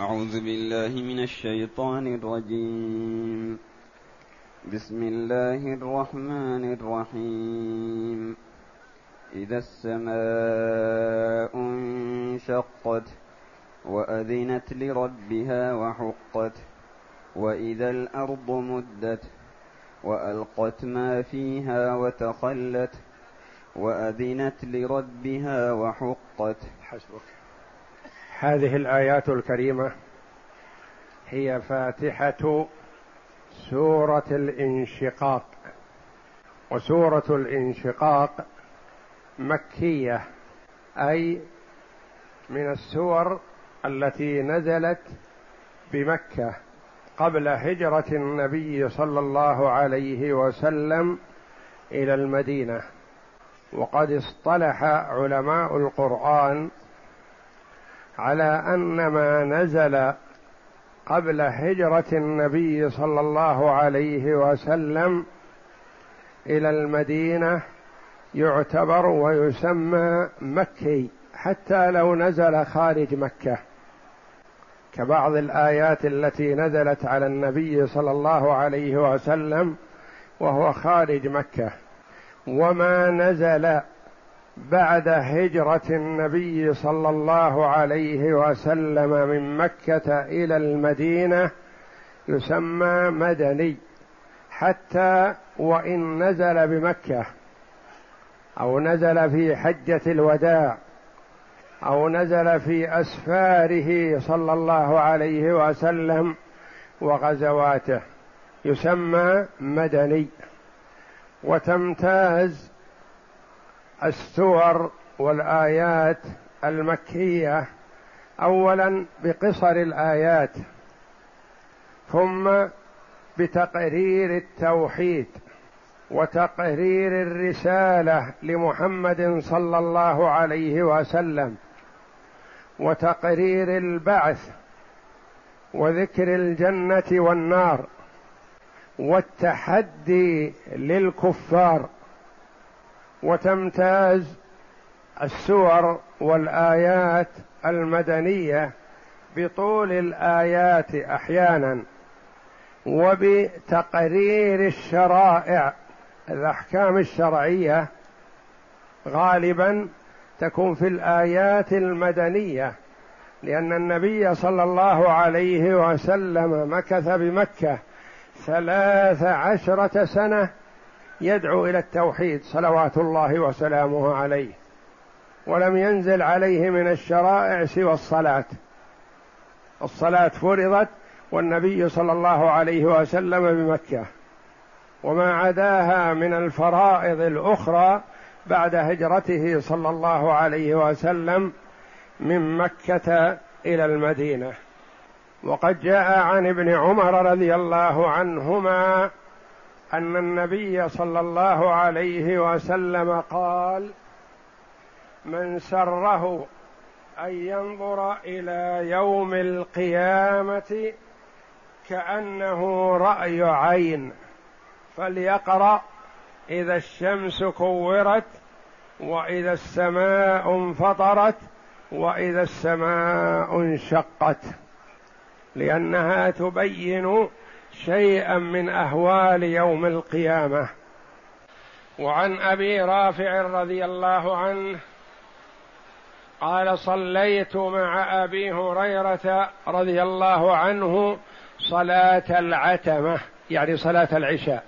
أعوذ بالله من الشيطان الرجيم. بسم الله الرحمن الرحيم. إذا السماء انشقت وأذنت لربها وحقت وإذا الأرض مدت وألقت ما فيها وتخلت وأذنت لربها وحقت. حسبك. هذه الآيات الكريمة هي فاتحة سورة الانشقاق، وسورة الانشقاق مكية، أي من السور التي نزلت بمكة قبل هجرة النبي صلى الله عليه وسلم إلى المدينة. وقد اصطلح علماء القرآن على أن ما نزل قبل هجرة النبي صلى الله عليه وسلم إلى المدينة يعتبر ويسمى مكي، حتى لو نزل خارج مكة، كبعض الآيات التي نزلت على النبي صلى الله عليه وسلم وهو خارج مكة. وما نزل بعد هجرة النبي صلى الله عليه وسلم من مكة إلى المدينة يسمى مدني، حتى وإن نزل بمكة أو نزل في حجة الوداع أو نزل في أسفاره صلى الله عليه وسلم وغزواته يسمى مدني. وتمتاز السور والآيات المكية أولا بقصر الآيات، ثم بتقرير التوحيد وتقرير الرسالة لمحمد صلى الله عليه وسلم وتقرير البعث وذكر الجنة والنار والتحدي للكفار. وتمتاز السور والآيات المدنية بطول الآيات أحيانا، وبتقرير الشرائع، الأحكام الشرعية غالبا تكون في الآيات المدنية، لأن النبي صلى الله عليه وسلم مكث بمكة 13 سنة يدعو إلى التوحيد صلوات الله وسلامه عليه، ولم ينزل عليه من الشرائع سوى الصلاة. الصلاة فرضت والنبي صلى الله عليه وسلم بمكة، وما عداها من الفرائض الأخرى بعد هجرته صلى الله عليه وسلم من مكة إلى المدينة. وقد جاء عن ابن عمر رضي الله عنهما أن النبي صلى الله عليه وسلم قال: من سره أن ينظر إلى يوم القيامة كأنه رأي عين فليقرأ إذا الشمس كورت وإذا السماء انفطرت وإذا السماء انشقت، لأنها تبين شيئا من أهوال يوم القيامة. وعن أبي رافع رضي الله عنه قال: صليت مع أبي هريرة رضي الله عنه صلاة العتمة، يعني صلاة العشاء،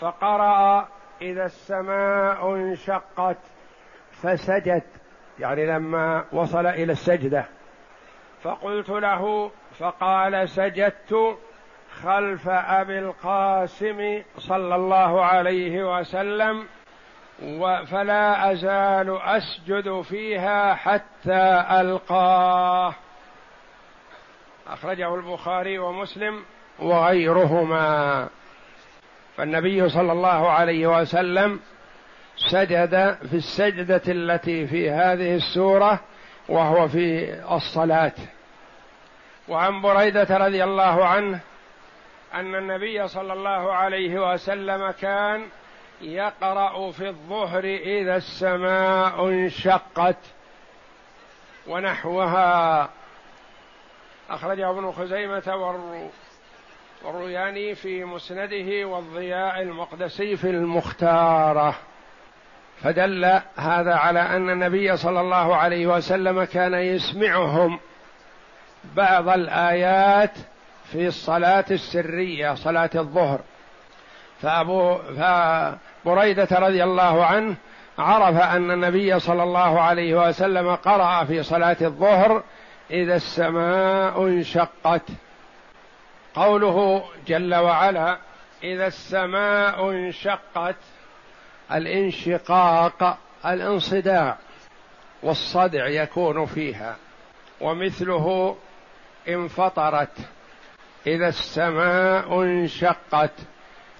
فقرأ إذا السماء انشقت فسجد، يعني لما وصل إلى السجدة، فقلت له، فقال: سجدت خلف أبي القاسم صلى الله عليه وسلم فلا أزال أسجد فيها حتى ألقاه. أخرجه البخاري ومسلم وغيرهما. فالنبي صلى الله عليه وسلم سجد في السجدة التي في هذه السورة وهو في الصلاة. وعن بريدة رضي الله عنه أن النبي صلى الله عليه وسلم كان يقرأ في الظهر إذا السماء انشقت ونحوها. أخرجه ابن خزيمة والروياني في مسنده والضياء المقدسي في المختارة. فدل هذا على أن النبي صلى الله عليه وسلم كان يسمعهم بعض الآيات في الصلاة السرية صلاة الظهر، فبريدة رضي الله عنه عرف أن النبي صلى الله عليه وسلم قرأ في صلاة الظهر إذا السماء انشقت. قوله جل وعلا إذا السماء انشقت، الانشقاق الانصداع والصدع يكون فيها، ومثله انفطرت إذا السماء انشقت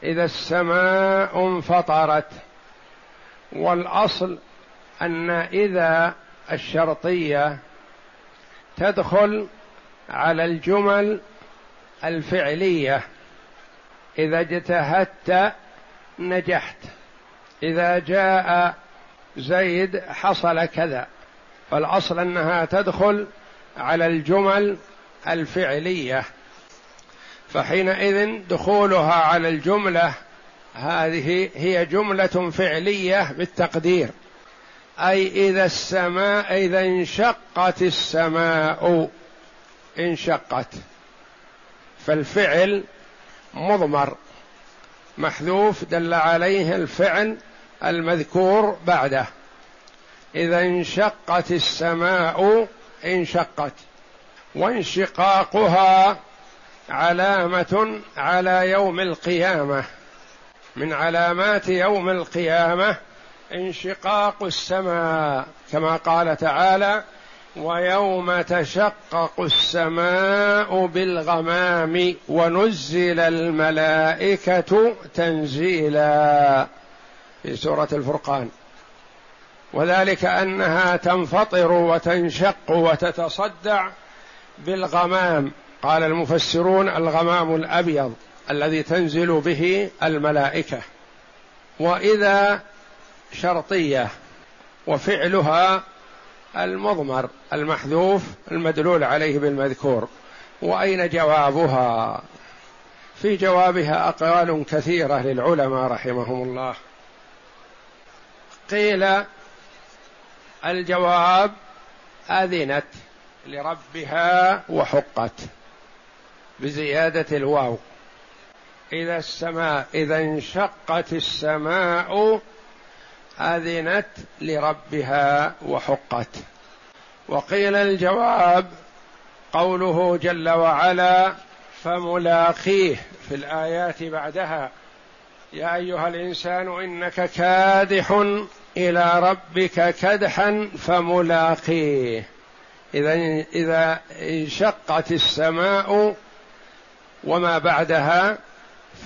إذا السماء انفطرت. والأصل أن إذا الشرطية تدخل على الجمل الفعلية، إذا اجتهدت نجحت، إذا جاء زيد حصل كذا، فالأصل أنها تدخل على الجمل الفعلية، فحينئذ دخولها على الجملة هذه هي جملة فعلية بالتقدير، أي إذا السماء إذا انشقت السماء انشقت، فالفعل مضمر محذوف دل عليه الفعل المذكور بعده. إذا انشقت السماء انشقت، وانشقاقها علامة على يوم القيامة، من علامات يوم القيامة انشقاق السماء، كما قال تعالى ويوم تشقق السماء بالغمام ونزل الملائكة تنزيلا في سورة الفرقان. وذلك أنها تنفطر وتنشق وتتصدع بالغمام، قال المفسرون الغمام الأبيض الذي تنزل به الملائكة. وإذا شرطية وفعلها المضمر المحذوف المدلول عليه بالمذكور. وأين جوابها؟ في جوابها أقوال كثيرة للعلماء رحمهم الله. قيل الجواب أذنت لربها وحقت بزيادة الواو، إذا السماء إذا انشقت السماء أذنت لربها وحقت. وقيل الجواب قوله جل وعلا فملاقيه في الآيات بعدها، يا أيها الإنسان إنك كادح إلى ربك كدحا فملاقيه. إذا انشقت السماء وما بعدها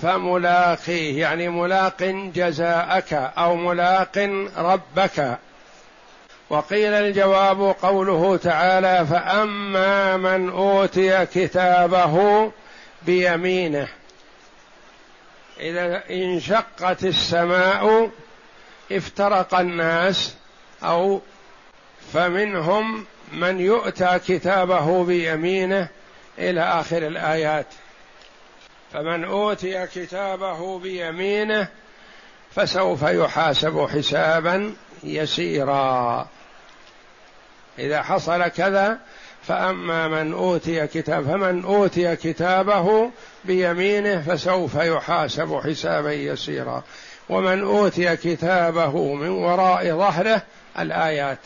فملاقيه، يعني ملاق جزاءك أو ملاق ربك. وقيل الجواب قوله تعالى فأما من أوتي كتابه بيمينه، إذا انشقت السماء افترق الناس، أو فمنهم من يؤتى كتابه بيمينه إلى آخر الآيات. فمن أوتي كتابه بيمينه فسوف يحاسب حسابا يسيرا. إذا حصل كذا فأما من أوتي كتابه، فمن أوتي كتابه بيمينه فسوف يحاسب حسابا يسيرا، ومن أوتي كتابه من وراء ظهره الآيات.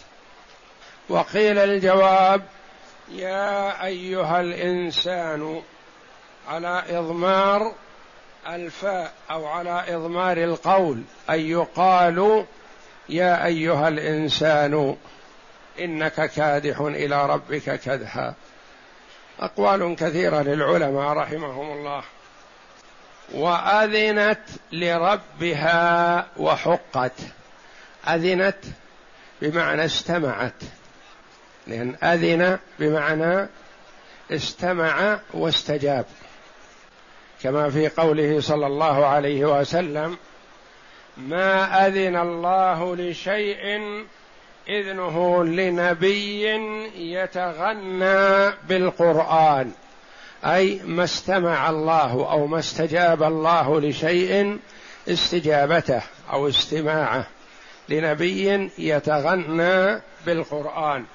وقيل الجواب يا أيها الإنسان على إضمار الفاء أو على إضمار القول، أي يقال يا أيها الإنسان إنك كادح إلى ربك كدحا. أقوال كثيرة للعلماء رحمهم الله. وأذنت لربها وحقت، أذنت بمعنى استمعت، لأن أذن بمعنى استمع واستجاب، كما في قوله صلى الله عليه وسلم ما أذن الله لشيء إذنه لنبي يتغنى بالقرآن، أي ما استمع الله أو ما استجاب الله لشيء استجابته أو استماعه لنبي يتغنى بالقرآن.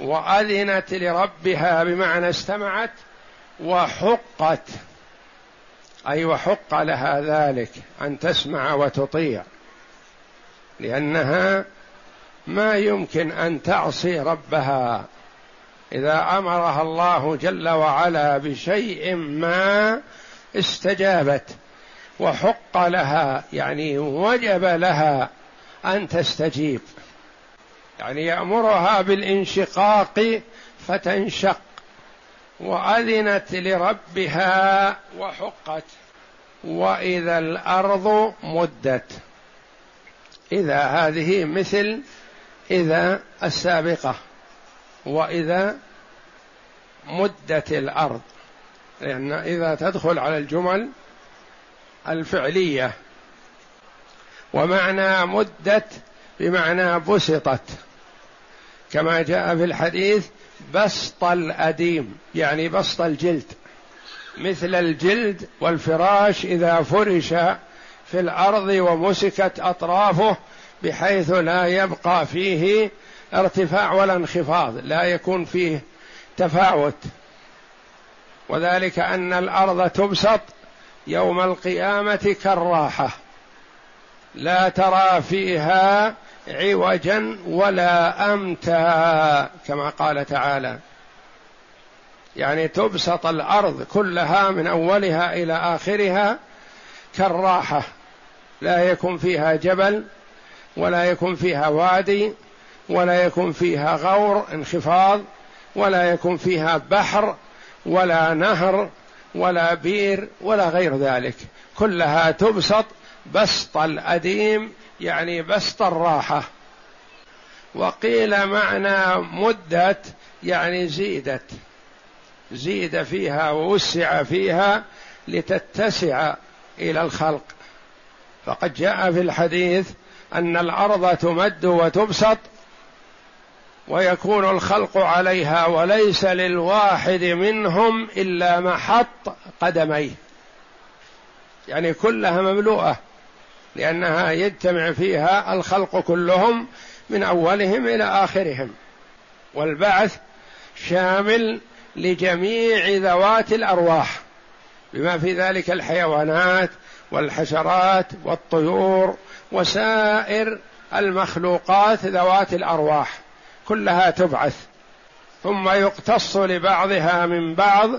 وأذنت لربها بمعنى استمعت، وحقت أي وحق لها ذلك أن تسمع وتطيع، لأنها ما يمكن أن تعصي ربها. إذا أمرها الله جل وعلا بشيء ما استجابت، وحق لها يعني وجب لها أن تستجيب، يعني يأمرها بالانشقاق فتنشق، وأذنت لربها وحقت. وإذا الأرض مدت، إذا هذه مثل إذا السابقة، وإذا مدت الأرض، لأن إذا تدخل على الجمل الفعلية. ومعنى مدت بمعنى بسطت، كما جاء في الحديث بسط الأديم، يعني بسط الجلد، مثل الجلد والفراش إذا فرش في الأرض ومسكت أطرافه بحيث لا يبقى فيه ارتفاع ولا انخفاض، لا يكون فيه تفاوت. وذلك أن الأرض تبسط يوم القيامة كالراحة، لا ترى فيها عوجا ولا أمتا، كما قال تعالى، يعني تبسط الأرض كلها من أولها إلى آخرها كالراحة، لا يكون فيها جبل ولا يكون فيها وادي ولا يكون فيها غور انخفاض، ولا يكون فيها بحر ولا نهر ولا بير ولا غير ذلك، كلها تبسط بسط الأديم، يعني بسط الراحة. وقيل معنى مدت يعني زيدت، زيد فيها ووسع فيها لتتسع إلى الخلق، فقد جاء في الحديث أن الأرض تمد وتبسط ويكون الخلق عليها، وليس للواحد منهم إلا محط قدميه، يعني كلها مملوءة، لأنها يجتمع فيها الخلق كلهم من أولهم إلى آخرهم. والبعث شامل لجميع ذوات الأرواح، بما في ذلك الحيوانات والحشرات والطيور وسائر المخلوقات ذوات الأرواح، كلها تبعث، ثم يقتص لبعضها من بعض،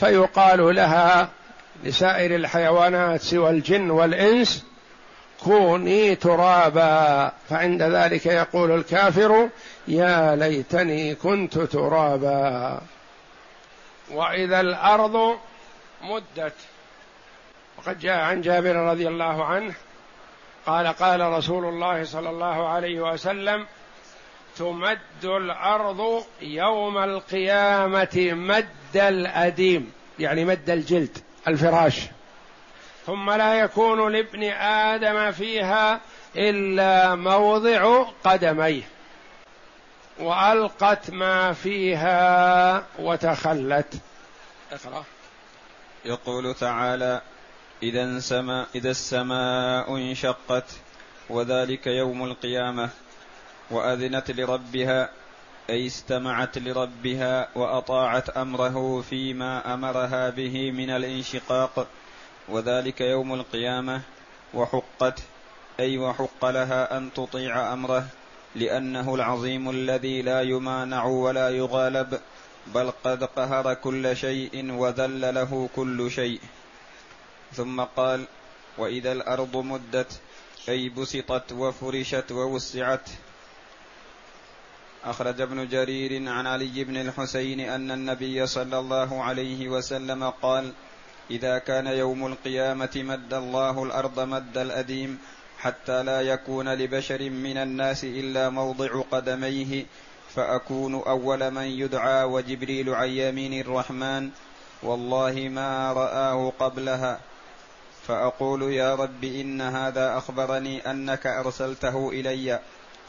فيقال لها لسائر الحيوانات سوى الجن والإنس كوني ترابا، فعند ذلك يقول الكافر يا ليتني كنت ترابا. وإذا الأرض مدت، وقد جاء عن جابر رضي الله عنه قال قال رسول الله صلى الله عليه وسلم تمد الأرض يوم القيامة مد الأديم، يعني مد الجلد الفراش، ثم لا يكون لابن آدم فيها إلا موضع قدميه، وألقت ما فيها وتخلت. اقرأ. يقول تعالى إذا السماء انشقت، وذلك يوم القيامة. وأذنت لربها أي استمعت لربها وأطاعت أمره فيما أمرها به من الانشقاق، وذلك يوم القيامة. وحقت أي وحق لها أن تطيع أمره، لأنه العظيم الذي لا يمانع ولا يغالب، بل قد قهر كل شيء وذل له كل شيء. ثم قال وإذا الأرض مدت أي بسطت وفرشت ووسعت. أخرج ابن جرير عن علي بن الحسين أن النبي صلى الله عليه وسلم قال إذا كان يوم القيامة مد الله الأرض مد الأديم، حتى لا يكون لبشر من الناس إلا موضع قدميه، فأكون أول من يدعى وجبريل عن يمين الرحمن، والله ما رآه قبلها، فأقول يا رب إن هذا أخبرني أنك أرسلته إلي،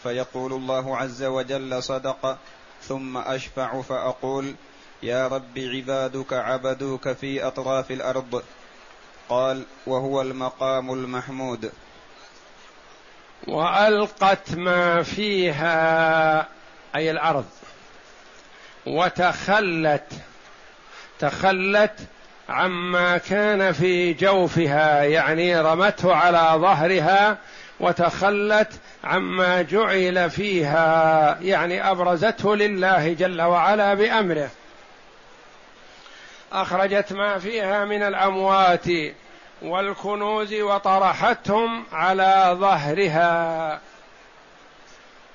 فيقول الله عز وجل صدق، ثم أشفع فأقول يا رب عبادك عبدوك في أطراف الأرض. قال وهو المقام المحمود. وألقت ما فيها أي الأرض وتخلت عما كان في جوفها، يعني رمته على ظهرها وتخلت عما جعل فيها، يعني أبرزته لله جل وعلا بأمره. أخرجت ما فيها من الأموات والكنوز وطرحتهم على ظهرها،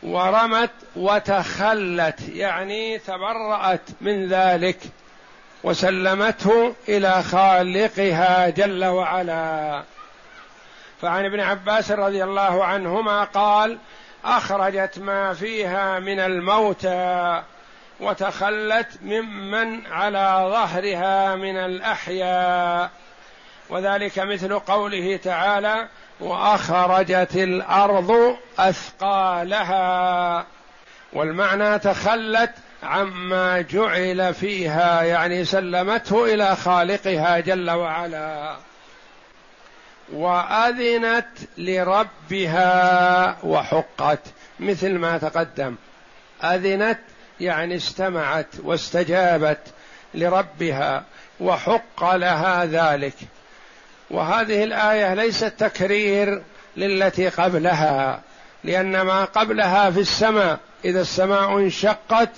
ورمت وتخلت يعني تبرأت من ذلك وسلمته إلى خالقها جل وعلا. فعن ابن عباس رضي الله عنهما قال أخرجت ما فيها من الموتى وتخلت ممن على ظهرها من الأحياء، وذلك مثل قوله تعالى وأخرجت الأرض أثقالها، والمعنى تخلت عما جعل فيها يعني سلمته إلى خالقها جل وعلا. وأذنت لربها وحقت مثل ما تقدم، أذنت يعني استمعت واستجابت لربها وحق لها ذلك. وهذه الآية ليست تكرير للتي قبلها، لأن ما قبلها في السماء إذا السماء انشقت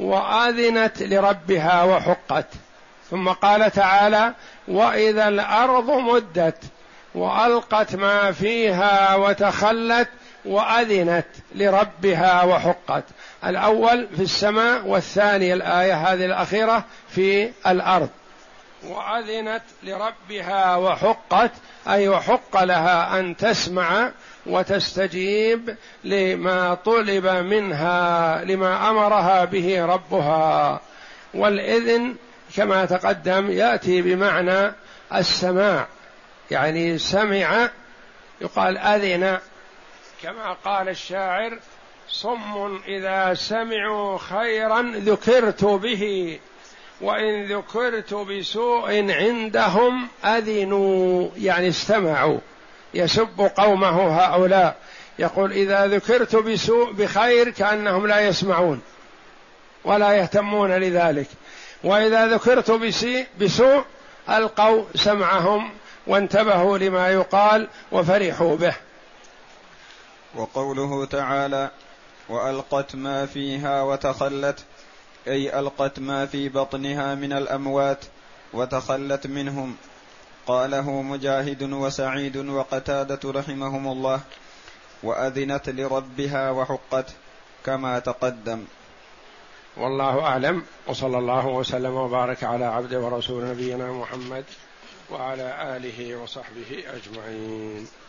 وأذنت لربها وحقت، ثم قال تعالى وإذا الأرض مدت وألقت ما فيها وتخلت وأذنت لربها وحقت. الأول في السماء والثاني الآية هذه الأخيرة في الأرض. وأذنت لربها وحقت أي وحق لها أن تسمع وتستجيب لما طلب منها لما أمرها به ربها. والإذن كما تقدم يأتي بمعنى السماع، يعني سمع يقال أذن، كما قال الشاعر صم إذا سمعوا خيرا ذكرت به وإن ذكرت بسوء عندهم أذنوا، يعني استمعوا. يسب قومه هؤلاء يقول إذا ذكرت بسوء بخير كأنهم لا يسمعون ولا يهتمون لذلك، وإذا ذكرت بسوء ألقوا سمعهم وانتبهوا لما يقال وفرحوا به. وقوله تعالى وألقت ما فيها وتخلت أي ألقت ما في بطنها من الأموات وتخلت منهم. قاله مجاهد وسعيد وقتادة رحمهم الله. وأذنت لربها وحقت كما تقدم. والله أعلم، وصلى الله وسلم وبارك على عبده ورسول نبينا محمد وعلى آله وصحبه أجمعين.